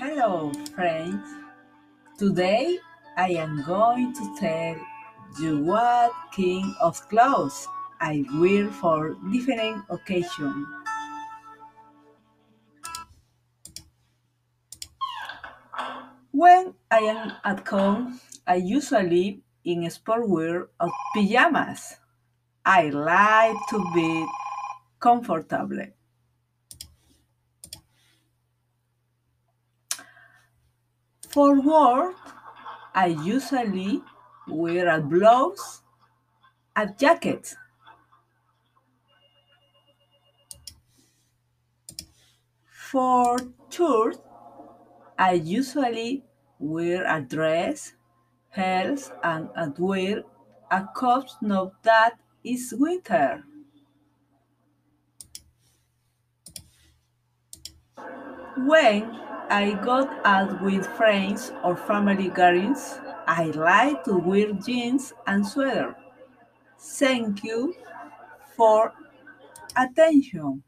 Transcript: Hello friends, today I am going to tell you what kind of clothes I wear for different occasions. When I am at home, I usually in sportswear or pajamas. I like to be comfortable. For work, I usually wear a blouse, a jacket. For church, I usually wear a dress, heels, and I wear a coat now that is winter. When I go out with friends or family gatherings, I like to wear jeans and sweater. Thank you for attention.